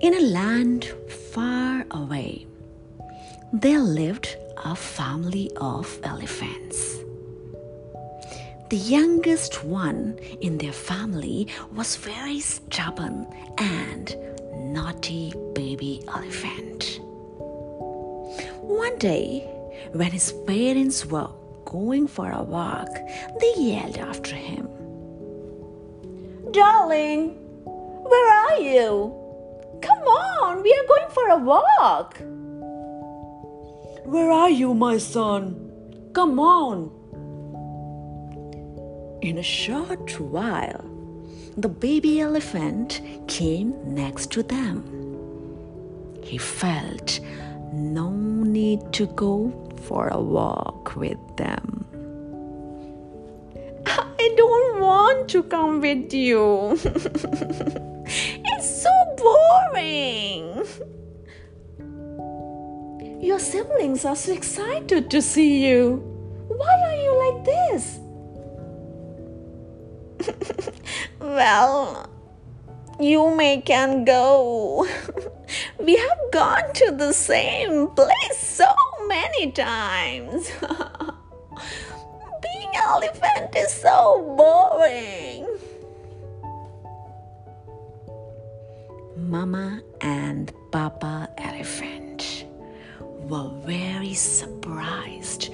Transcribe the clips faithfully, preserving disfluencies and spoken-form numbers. In a land far away, there lived a family of elephants. The youngest one in their family was very stubborn and naughty baby elephant. One day, when his parents were going for a walk, they yelled after him, "Darling, where are you? Come on, we are going for a walk." "Where are you, my son? Come on." In a short while, the baby elephant came next to them. He felt no need to go for a walk with them. "I don't want to come with you. It's so boring. Your siblings are so excited to see you. Why are you like this?" "Well, you may can go. We have gone to the same place so many times. Being an elephant is so boring." Mama and Papa Elephant were very surprised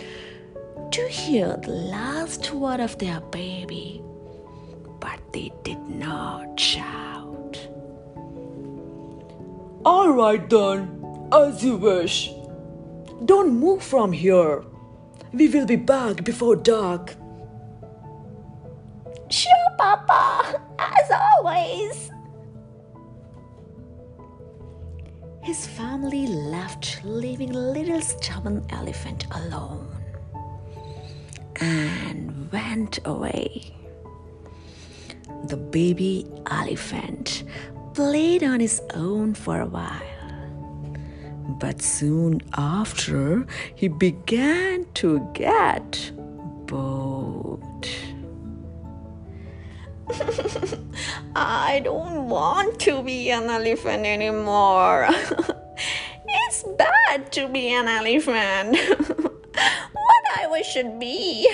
to hear the last word of their baby, but they did not shout. "All right then, as you wish. Don't move from here. We will be back before dark." "Sure, Papa, as always." His family left, leaving little stubborn elephant alone, and went away. The baby elephant played on his own for a while, but soon after he began to get bored. "I don't want to be an elephant anymore. It's bad to be an elephant. What I wish should be."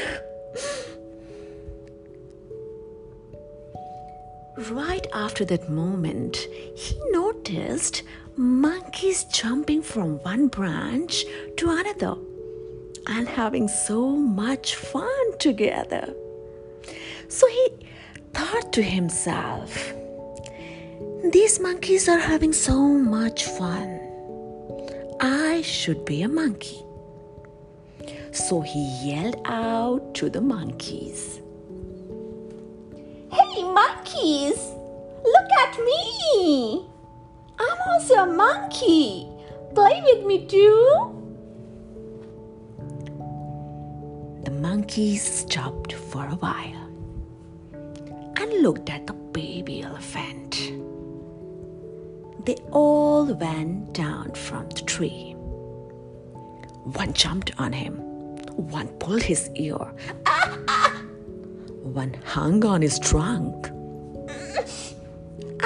Right after that moment, he noticed monkeys jumping from one branch to another and having so much fun together. So he thought to himself, "These monkeys are having so much fun. I should be a monkey." So he yelled out to the monkeys, "Hey monkeys, look at me. I'm also a monkey. Play with me too." The monkeys stopped for a while and looked at the baby elephant. They all went down from the tree. One jumped on him, one pulled his ear, ah, ah! one hung on his trunk,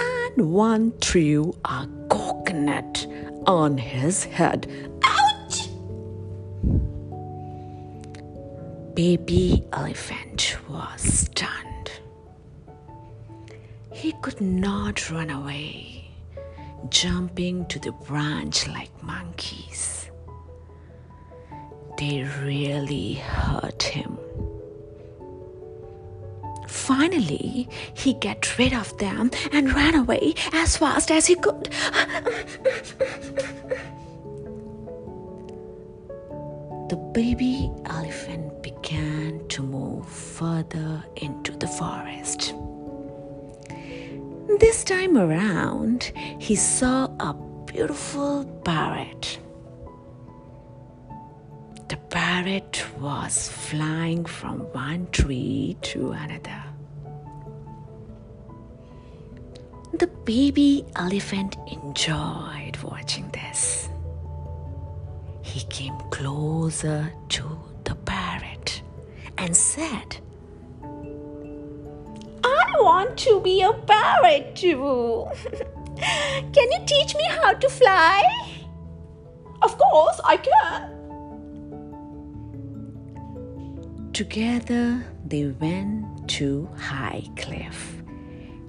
and one threw a coconut on his head. Ouch! Baby elephant was stunned. He could not run away, jumping to the branch like monkeys. They really hurt him. Finally, he got rid of them and ran away as fast as he could. The baby elephant began to move further into the forest. This time around, he saw a beautiful parrot. The parrot was flying from one tree to another. The baby elephant enjoyed watching this. He came closer to the parrot and said, "I want to be a parrot too. Can you teach me how to fly? Of course, I can. Together, they went to high cliff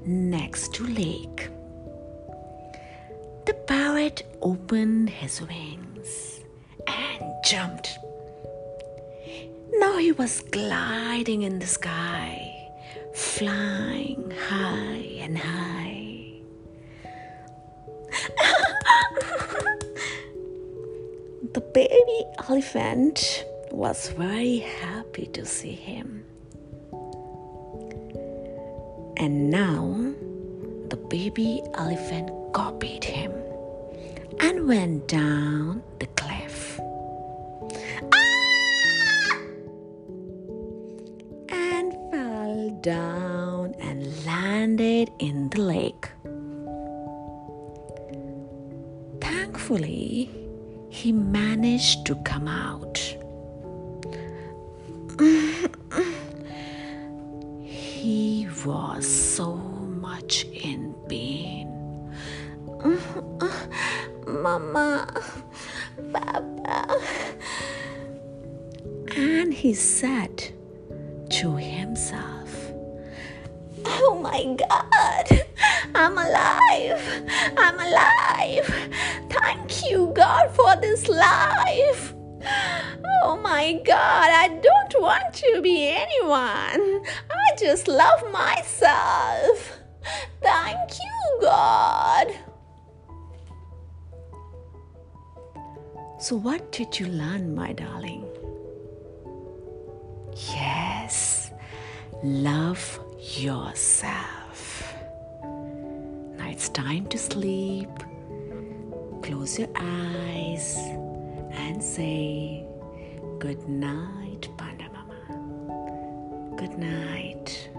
next to lake. The parrot opened his wings and jumped. Now he was gliding in the sky, flying high and high. The baby elephant was very happy to see him. And now the baby elephant copied him and went down the cliff. Ah! And fell down and landed in the lake. Thankfully, he managed to come out. He was so much in pain. Mama, Papa. And he said to himself, "Oh my God, I'm alive, I'm alive. Thank you, God, for this life. Oh my God, I don't want to be anyone. I just love myself. Thank you, God." So what did you learn, my darling? Yes, love yourself. Now it's time to sleep. Close your eyes and say, "Good night, Panda Mama. Good night."